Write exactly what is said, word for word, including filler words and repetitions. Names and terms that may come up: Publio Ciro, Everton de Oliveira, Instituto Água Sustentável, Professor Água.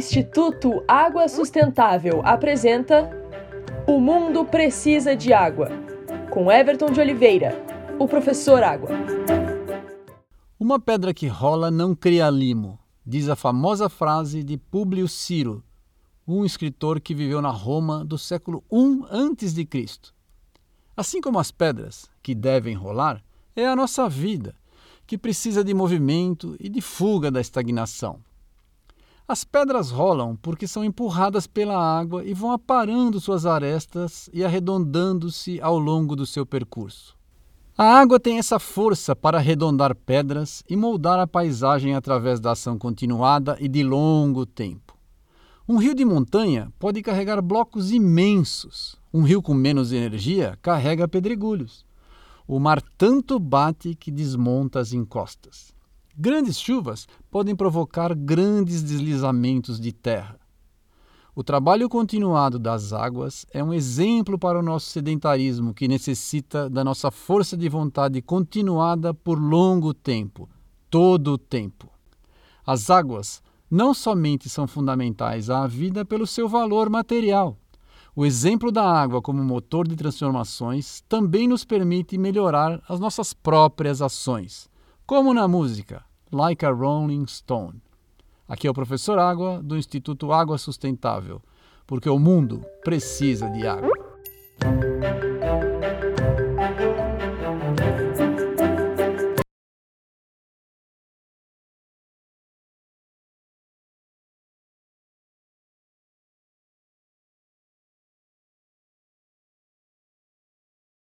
Instituto Água Sustentável apresenta O Mundo Precisa de Água, com Everton de Oliveira, o Professor Água. Uma pedra que rola não cria limo, diz a famosa frase de Publio Ciro, um escritor que viveu na Roma do século primeiro antes de Cristo Assim como as pedras, que devem rolar, é a nossa vida, que precisa de movimento e de fuga da estagnação. As pedras rolam porque são empurradas pela água e vão aparando suas arestas e arredondando-se ao longo do seu percurso. A água tem essa força para arredondar pedras e moldar a paisagem através da ação continuada e de longo tempo. Um rio de montanha pode carregar blocos imensos. Um rio com menos energia carrega pedregulhos. O mar tanto bate que desmonta as encostas. Grandes chuvas podem provocar grandes deslizamentos de terra. O trabalho continuado das águas é um exemplo para o nosso sedentarismo, que necessita da nossa força de vontade continuada por longo tempo, todo o tempo. As águas não somente são fundamentais à vida pelo seu valor material. O exemplo da água como motor de transformações também nos permite melhorar as nossas próprias ações, como na música Like a Rolling Stone. Aqui é o Professor Água, do Instituto Água Sustentável, porque o mundo precisa de água.